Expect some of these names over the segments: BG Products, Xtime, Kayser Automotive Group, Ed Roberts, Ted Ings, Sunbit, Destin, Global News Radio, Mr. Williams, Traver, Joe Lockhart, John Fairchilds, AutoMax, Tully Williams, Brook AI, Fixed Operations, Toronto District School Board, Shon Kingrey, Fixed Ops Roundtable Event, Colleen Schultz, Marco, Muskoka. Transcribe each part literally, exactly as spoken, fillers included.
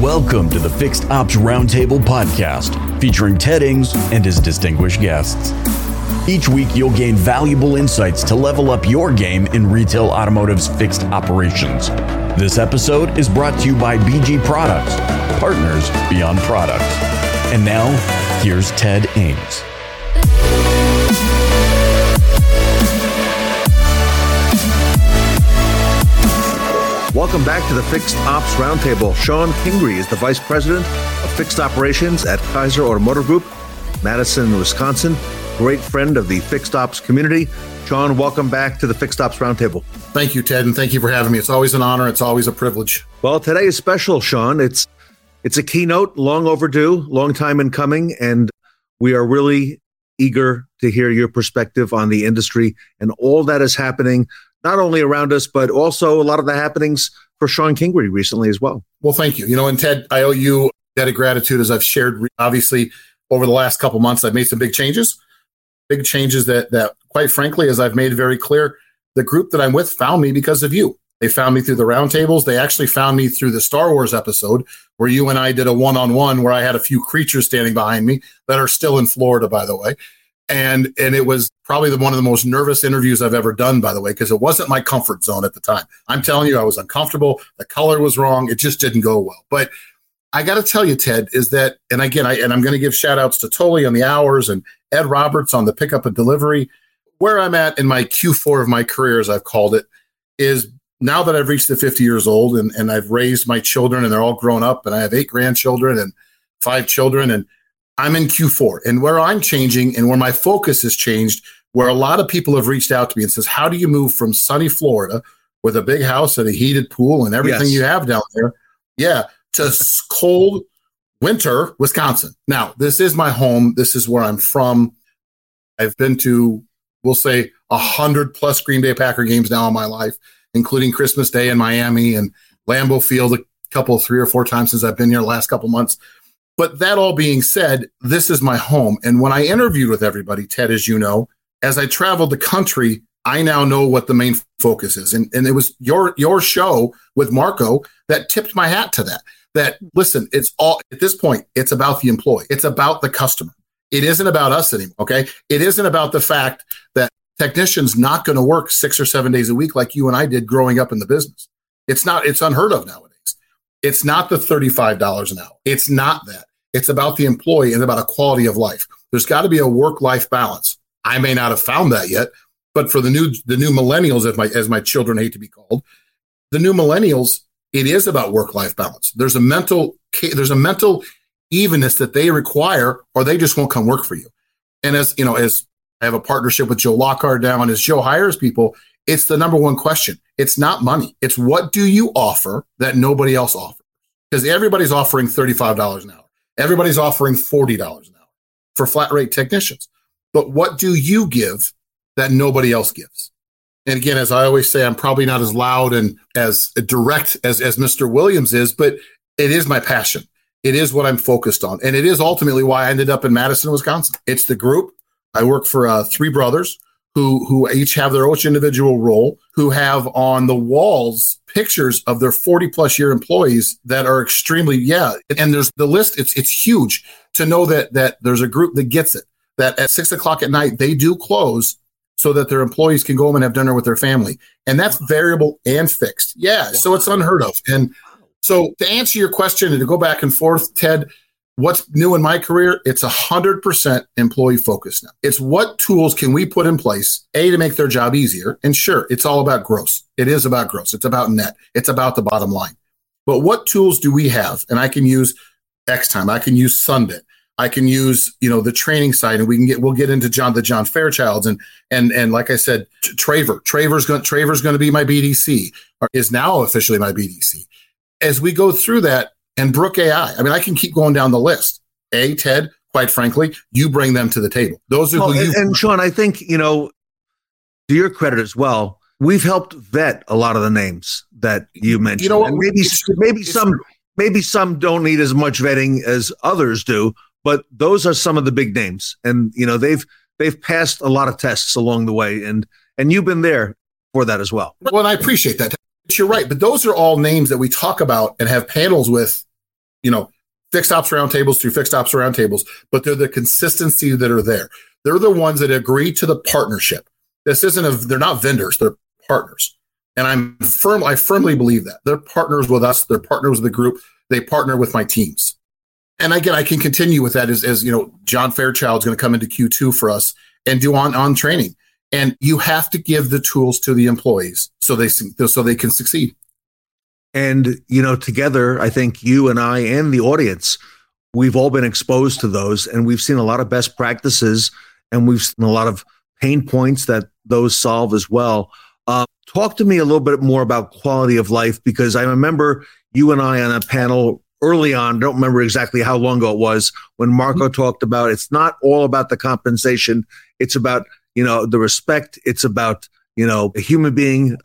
Welcome to the Fixed Ops Roundtable podcast, featuring Ted Ings and his distinguished guests. Each week, you'll gain valuable insights to level up your game in retail automotive's fixed operations. This episode is brought to you by B G Products, partners beyond products. And now, here's Ted Ings. Welcome back to the Fixed Ops Roundtable. Shon Kingrey is the Vice President of Fixed Operations at Kayser Automotive Group, Madison, Wisconsin. Great friend of the Fixed Ops community. Shon, welcome back to the Fixed Ops Roundtable. Thank you, Ted, and thank you for having me. It's always an honor. It's always a privilege. Well, today is special, Shon. It's it's a keynote, long overdue, long time in coming, and we are really eager to hear your perspective on the industry and all that is happening not only around us, but also a lot of the happenings for Shon Kingrey recently as well. Well, thank you. You know, and Ted, I owe you a debt of gratitude as I've shared. Obviously, over the last couple months, I've made some big changes, big changes that, that quite frankly, as I've made very clear, the group that I'm with found me because of you. They found me through the roundtables. They actually found me through the Star Wars episode where you and I did a one-on-one where I had a few creatures standing behind me that are still in Florida, by the way. And and it was probably the, one of the most nervous interviews I've ever done, by the way, because it wasn't my comfort zone at the time. I'm telling you, I was uncomfortable. The color was wrong. It just didn't go well. But I got to tell you, Ted, is that, and again, I and I'm going to give shout outs to Tully on the hours and Ed Roberts on the pickup and delivery. Where I'm at in my Q four of my career, as I've called it, is now that I've reached the fifty years old and, and I've raised my children and they're all grown up and I have eight grandchildren and five children and I'm in Q four, and where I'm changing and where my focus has changed, where a lot of people have reached out to me and says, how do you move from sunny Florida with a big house and a heated pool and everything yes. you have down there, yeah, to cold winter Wisconsin? Now, this is my home. This is where I'm from. I've been to, we'll say, one hundred plus Green Bay Packer games now in my life, including Christmas Day in Miami and Lambeau Field a couple, three or four times since I've been here the last couple months. But that all being said, this is my home. And when I interviewed with everybody, Ted, as you know, as I traveled the country, I now know what the main focus is. And and it was your your show with Marco that tipped my hat to that, that, listen, it's all at this point, it's about the employee. It's about the customer. It isn't about us anymore, okay? It isn't about the fact that technicians not going to work six or seven days a week like you and I did growing up in the business. It's not, it's unheard of nowadays. It's not the thirty-five dollars an hour. It's not that. It's about the employee and about a quality of life. There's got to be a work-life balance. I may not have found that yet, but for the new the new millennials, as my as my children hate to be called, the new millennials, it is about work-life balance. There's a mental there's a mental evenness that they require, or they just won't come work for you. And as you know, as I have a partnership with Joe Lockhart now, and as Joe hires people, it's the number one question. It's not money. It's what do you offer that nobody else offers? Because everybody's offering thirty-five dollars an hour. Everybody's offering forty dollars an hour for flat rate technicians. But what do you give that nobody else gives? And again, as I always say, I'm probably not as loud and as direct as, as Mister Williams is, but it is my passion. It is what I'm focused on. And it is ultimately why I ended up in Madison, Wisconsin. It's the group. I work for uh, three brothers who who each have their own individual role, who have on the walls pictures of their forty plus year employees that are extremely, yeah. And there's the list. It's it's huge to know that that there's a group that gets it, that at six o'clock at night, they do close so that their employees can go home and have dinner with their family. And that's variable and fixed. Yeah. So it's unheard of. And so to answer your question and to go back and forth, Ted, what's new in my career? It's one hundred percent employee focused now. It's what tools can we put in place, A, to make their job easier. And sure, it's all about gross. It is about gross. It's about net. It's about the bottom line. But what tools do we have? And I can use Xtime. I can use Sunbit. I can use, you know, the training side, and we can get, we'll get into John, the John Fairchilds. And, and, and like I said, Traver, Traver's going, Traver's going to be my B D C, or is now officially my B D C. As we go through that, and Brook A I. I mean, I can keep going down the list. A, Ted, quite frankly, you bring them to the table. Those are well, who you... And, and Shon, I think, you know, to your credit as well, we've helped vet a lot of the names that you mentioned. You know what? And maybe, maybe, some, maybe some don't need as much vetting as others do, but those are some of the big names. And, you know, they've they've passed a lot of tests along the way, and and you've been there for that as well. Well, and I appreciate that. You're right. But those are all names that we talk about and have panels with you know, Fixed Ops Roundtables through Fixed Ops Roundtables, but they're the consistency that are there. They're the ones that agree to the partnership. This isn't a, they're not vendors, they're partners. And I'm firm, I firmly believe that. They're partners with us, they're partners with the group, they partner with my teams. And again, I can continue with that as, as you know, John Fairchild is going to come into Q two for us and do on, on training. And you have to give the tools to the employees so they so they can succeed. And, you know, together, I think you and I and the audience, we've all been exposed to those, and we've seen a lot of best practices, and we've seen a lot of pain points that those solve as well. Uh, talk to me a little bit more about quality of life, because I remember you and I on a panel early on, don't remember exactly how long ago it was, when Marco talked about it's not all about the compensation. It's about, you know, the respect. It's about, you know, a human being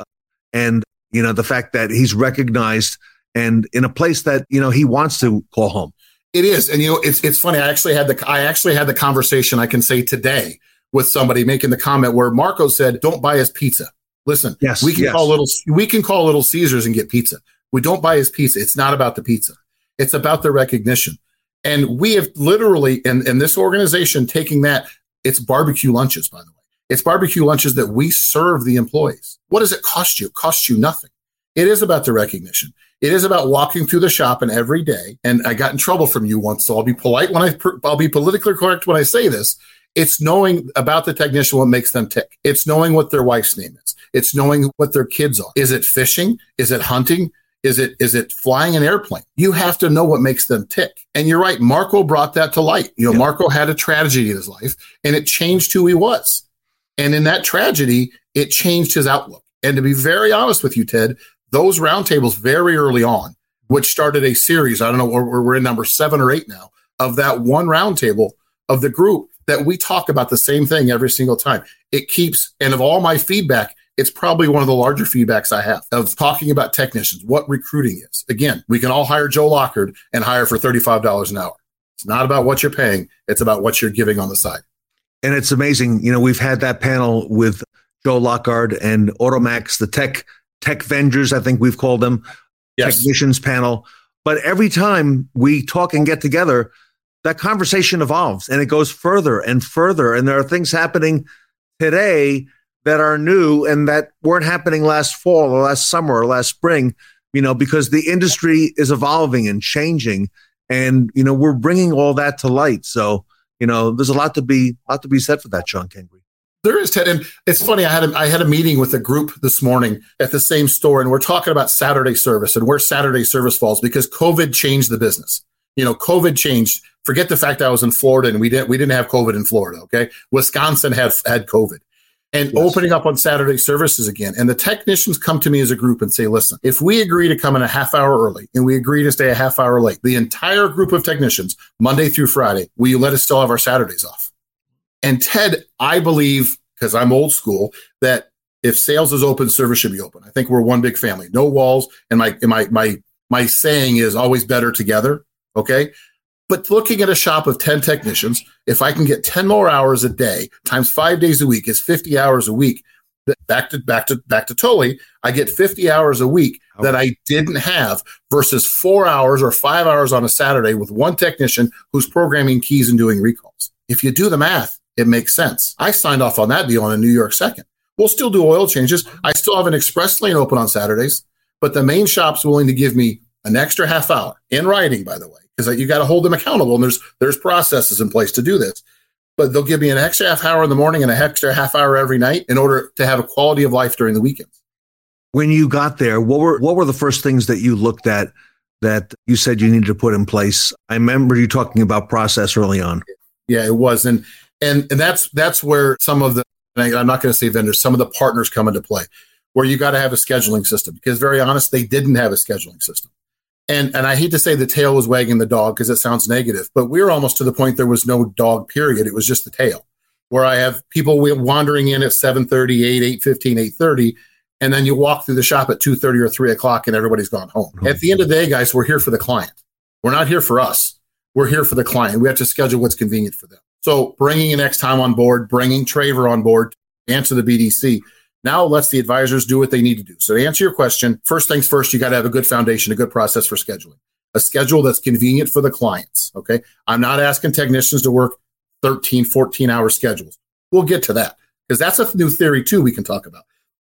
and, you know, the fact that he's recognized and in a place that, you know, he wants to call home. It is. And, you know, it's it's funny. I actually had the I actually had the conversation, I can say today, with somebody making the comment where Marco said, don't buy his pizza. Listen, yes, we can yes. call little we can call Little Caesars and get pizza. We don't buy his pizza. It's not about the pizza. It's about the recognition. And we have literally in, in this organization taking that. It's barbecue lunches, by the way. It's barbecue lunches that we serve the employees. What does it cost you? It costs you nothing. It is about the recognition. It is about walking through the shop and every day. And I got in trouble from you once, so I'll be polite when I, I'll be politically correct when I say this. It's knowing about the technician, what makes them tick. It's knowing what their wife's name is. It's knowing what their kids are. Is it fishing? Is it hunting? Is it, is it flying an airplane? You have to know what makes them tick. And you're right. Marco brought that to light. You know, yeah. Marco had a tragedy in his life and it changed who he was. And in that tragedy, it changed his outlook. And to be very honest with you, Ted, those roundtables very early on, which started a series, I don't know, we're, we're in number seven or eight now, of that one roundtable of the group that we talk about the same thing every single time. It keeps, and of all my feedback, it's probably one of the larger feedbacks I have of talking about technicians, what recruiting is. Again, we can all hire Joe Lockhart and hire for thirty-five dollars an hour. It's not about what you're paying. It's about what you're giving on the side. And it's amazing. You know, we've had that panel with Joe Lockhart and AutoMax, the tech tech vendors, I think we've called them, yes. Technicians panel. But every time we talk and get together, that conversation evolves and it goes further and further. And there are things happening today that are new and that weren't happening last fall or last summer or last spring, you know, because the industry is evolving and changing. And, you know, we're bringing all that to light. So, you know, there's a lot to be a lot to be said for that, Shon Kingrey. There is, Ted. And it's funny, I had a, I had a meeting with a group this morning at the same store, and we're talking about Saturday service and where Saturday service falls because COVID changed the business. You know, COVID changed. Forget the fact I was in Florida and we didn't we didn't have COVID in Florida, okay? Wisconsin had had COVID. And yes. Opening up on Saturday services again. And the technicians come to me as a group and say, listen, if we agree to come in a half hour early and we agree to stay a half hour late, the entire group of technicians, Monday through Friday, will you let us still have our Saturdays off? And Ted, I believe, because I'm old school, that if sales is open, service should be open. I think we're one big family, no walls. And my, and my, my, my saying is always better together. Okay. But looking at a shop of ten technicians, if I can get ten more hours a day times five days a week is fifty hours a week. Back to back to back to Tully, I get fifty hours a week that I didn't have versus four hours or five hours on a Saturday with one technician who's programming keys and doing recalls. If you do the math, it makes sense. I signed off on that deal on a New York second. We'll still do oil changes. I still have an express lane open on Saturdays, but the main shop's willing to give me an extra half hour in writing, by the way, because you got to hold them accountable. And there's there's processes in place to do this. But they'll give me an extra half hour in the morning and an extra half hour every night in order to have a quality of life during the weekends. When you got there, what were what were the first things that you looked at that you said you needed to put in place? I remember you talking about process early on. Yeah, it was. And and, and that's that's where some of the, and I, I'm not going to say vendors, some of the partners come into play, where you got to have a scheduling system. Because very honest, they didn't have a scheduling system. And and I hate to say the tail was wagging the dog because it sounds negative, but we were almost to the point there was no dog period. It was just the tail, where I have people wandering in at seven thirty, eight, eight fifteen, eight thirty, and then you walk through the shop at two thirty or three o'clock and everybody's gone home. Mm-hmm. At the end of the day, guys, we're here for the client. We're not here for us. We're here for the client. We have to schedule what's convenient for them. So bringing an Xtime on board, bringing Traver on board, answer the B D C. Now it lets the advisors do what they need to do. So to answer your question, first things first, you got to have a good foundation, a good process for scheduling. a schedule that's convenient for the clients, okay? I'm not asking technicians to work thirteen, fourteen-hour schedules. We'll get to that because that's a new theory, too, we can talk about.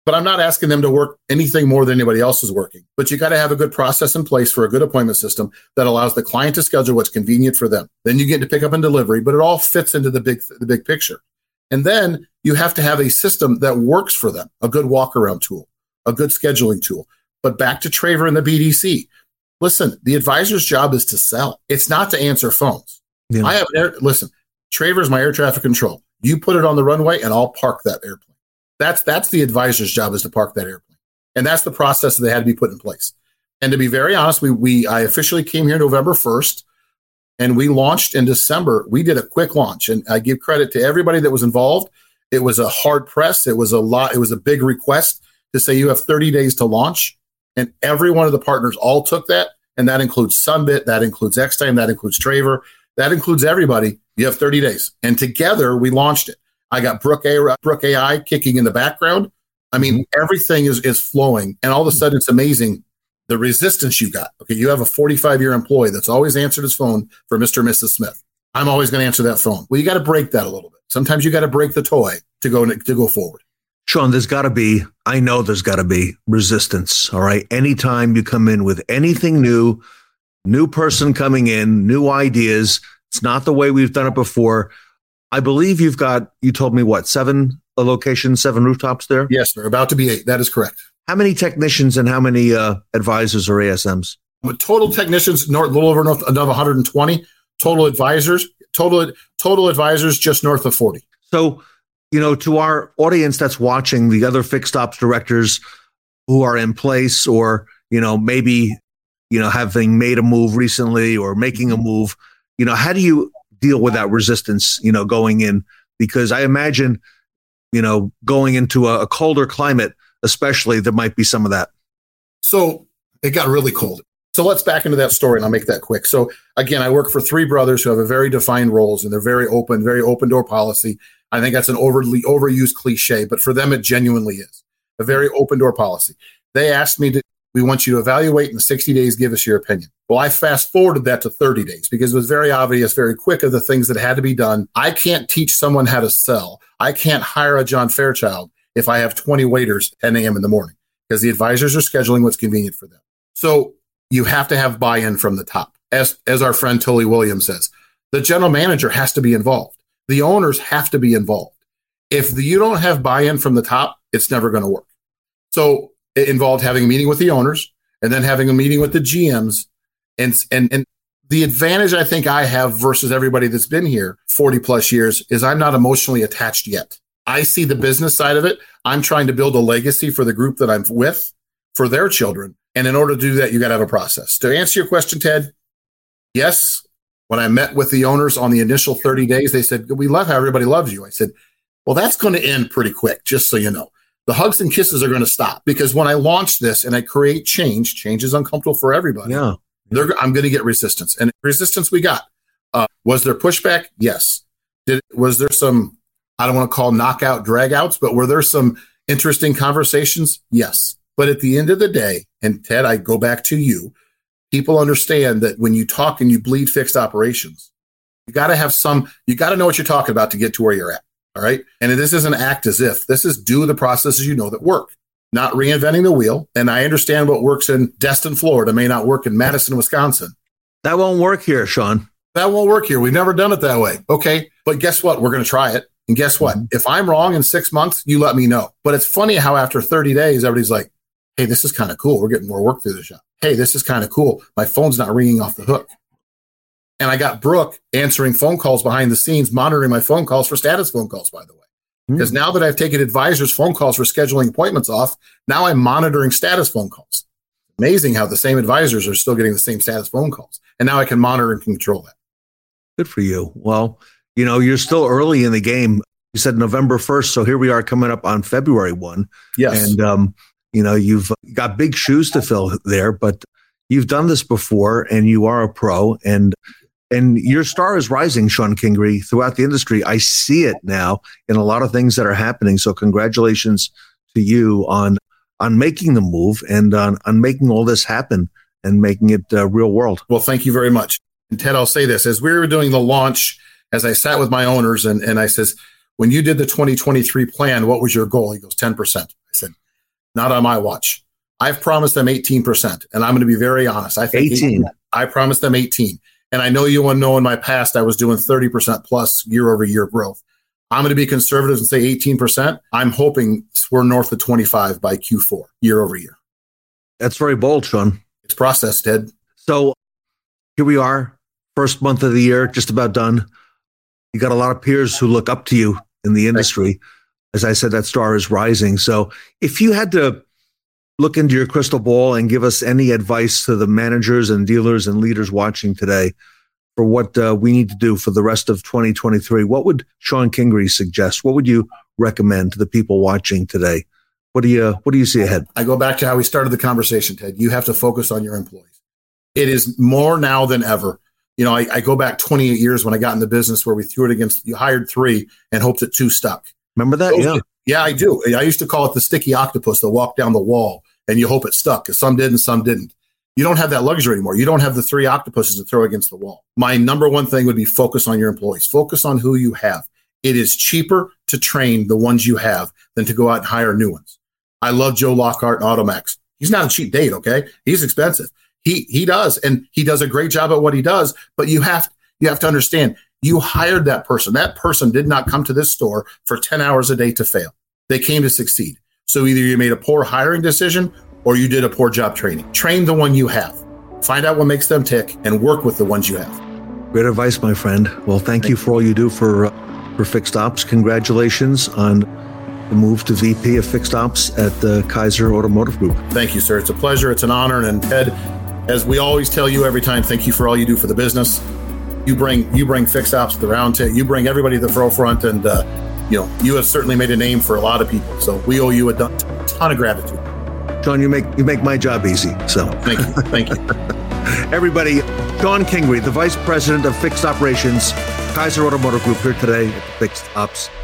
But I'm not asking them to work anything more than anybody else is working. But you got to have a good process in place for a good appointment system that allows the client to schedule what's convenient for them. Then you get to pick up and delivery, but it all fits into the big the big picture. And then you have to have a system that works for them, a good walk-around tool, a good scheduling tool. But back to Traver and the B D C. Listen, the advisor's job is to sell. It's not to answer phones. Yeah. I have air, listen, Traver's my air traffic control. You put it on the runway, and I'll park that airplane. That's that's the advisor's job, is to park that airplane. And that's the process that had to be put in place. And to be very honest, we we I officially came here November first, and we launched in December. We did a quick launch, and I give credit to everybody that was involved. It was a hard press. It was a lot. It was a big request to say you have thirty days to launch. And every one of the partners all took that, and that includes Sunbit, that includes Xtime, that includes Traver, that includes everybody. You have thirty days. And together, we launched it. I got Brook A I, Brook A I kicking in the background. I mean, everything is, is flowing, and all of a sudden, it's amazing the resistance you got. Okay, you have a forty-five-year employee that's always answered his phone for Mister and Missus Smith. I'm always going to answer that phone. Well, you got to break that a little bit. Sometimes you got to break the toy to go to go forward. Shon, there's got to be, I know there's got to be resistance, all right? Anytime you come in with anything new, new person coming in, new ideas, it's not the way we've done it before. I believe you've got, you told me what, seven locations, seven rooftops there? Yes, they're about to be eight. That is correct. How many technicians and how many uh, advisors or A S Ms? Total technicians, north, a little over north, another one hundred twenty. Total advisors, total total advisors just north of forty. So, you know, to our audience that's watching, the other fixed ops directors who are in place or, you know, maybe, you know, having made a move recently or making a move, you know, how do you deal with that resistance, you know, going in? Because I imagine, you know, going into a, a colder climate, especially, there might be some of that. So it got really cold. So let's back into that story, and I'll make that quick. So again, I work for three brothers who have a very defined roles, and they're very open, very open door policy. I think that's an overly overused cliche, but for them, it genuinely is a very open door policy. They asked me to, we want you to evaluate in sixty days, give us your opinion. Well, I fast forwarded that to thirty days because it was very obvious, very quick of the things that had to be done. I can't teach someone how to sell. I can't hire a John Fairchild if I have twenty waiters at ten a.m. in the morning because the advisors are scheduling what's convenient for them. So you have to have buy-in from the top. As, as our friend Tully Williams says, the general manager has to be involved. The owners have to be involved. If you don't have buy-in from the top, it's never going to work. So it involved having a meeting with the owners and then having a meeting with the G Ms. And, and, and the advantage I think I have versus everybody that's been here forty plus years is I'm not emotionally attached yet. I see the business side of it. I'm trying to build a legacy for the group that I'm with, for their children. And in order to do that, you got to have a process. To answer your question, Ted, yes. When I met with the owners on the initial thirty days, they said, we love how everybody loves you. I said, well, that's going to end pretty quick, just so you know. The hugs and kisses are going to stop because when I launch this and I create change, change is uncomfortable for everybody. Yeah, they're, I'm going to get resistance. And resistance we got. Uh, was there pushback? Yes. Did Was there some, I don't want to call knockout dragouts, but were there some interesting conversations? Yes. But at the end of the day, and Ted, I go back to you, people understand that when you talk and you bleed fixed operations, you got to have some, you got to know what you're talking about to get to where you're at. All right. And this isn't act as if. This is do the processes you know that work, not reinventing the wheel. And I understand what works in Destin, Florida may not work in Madison, Wisconsin. That won't work here, Shon. That won't work here. We've never done it that way. Okay. But guess what? We're going to try it. And guess what? Mm-hmm. If I'm wrong in six months, you let me know. But it's funny how after thirty days, everybody's like, hey, this is kind of cool. We're getting more work through the shop. Hey, this is kind of cool. My phone's not ringing off the hook. And I got Brooke answering phone calls behind the scenes, monitoring my phone calls for status phone calls, by the way. Because mm. now that I've taken advisors' phone calls for scheduling appointments off, now I'm monitoring status phone calls. Amazing how the same advisors are still getting the same status phone calls. And now I can monitor and control that. Good for you. Well, you know, you're still early in the game. You said November first, so here we are coming up on February first. Yes. And, um, you know, you've got big shoes to fill there, but you've done this before and you are a pro. And and your star is rising, Shon Kingrey, throughout the industry. I see it now in a lot of things that are happening. So congratulations to you on on making the move and on, on making all this happen and making it uh, real world. Well, thank you very much. And Ted, I'll say this, as we were doing the launch, as I sat with my owners and, and I says, when you did the twenty twenty-three plan, what was your goal? He goes, ten percent. I said, not on my watch. I've promised them eighteen percent. And I'm going to be very honest. I think eighteen. I promised them eighteen. And I know you want to know in my past, I was doing thirty percent plus year over year growth. I'm going to be conservative and say eighteen percent. I'm hoping we're north of twenty-five by Q four year over year. That's very bold, Shon. It's process, Ted. So here we are, first month of the year, just about done. You got a lot of peers who look up to you in the industry. As I said, that star is rising. So if you had to look into your crystal ball and give us any advice to the managers and dealers and leaders watching today for what uh, we need to do for the rest of twenty twenty-three, what would Shon Kingrey suggest? What would you recommend to the people watching today? What do you What do you see ahead? I go back to how we started the conversation, Ted. You have to focus on your employees. It is more now than ever. You know, I, I go back twenty-eight years when I got in the business where we threw it against, you hired three and hoped that two stuck. Remember that? Those, yeah. Yeah, I do. I used to call it the sticky octopus that walked down the wall and you hope it stuck because some did and some didn't. You don't have that luxury anymore. You don't have the three octopuses to throw against the wall. My number one thing would be focus on your employees. Focus on who you have. It is cheaper to train the ones you have than to go out and hire new ones. I love Joe Lockhart and AutoMax. He's not a cheap date, okay? He's expensive. He he does, and he does a great job at what he does, but you have you have to understand, you hired that person. That person did not come to this store for ten hours a day to fail. They came to succeed. So either you made a poor hiring decision or you did a poor job training. Train the one you have. Find out what makes them tick and work with the ones you have. Great advice, my friend. Well, thank, thank you for all you do for uh, for Fixed Ops. Congratulations on the move to V P of Fixed Ops at the Kayser Automotive Group. Thank you, sir. It's a pleasure. It's an honor. And Ted, as we always tell you every time, thank you for all you do for the business. You bring you bring Fixed Ops to the round table. You bring everybody to the forefront, and uh, you know you have certainly made a name for a lot of people. So we owe you a ton of gratitude. Shon, you make you make my job easy. So thank you, thank you, everybody. Shon Kingrey, the Vice President of Fixed Operations, Kayser Automotive Group, here today at Fixed Ops.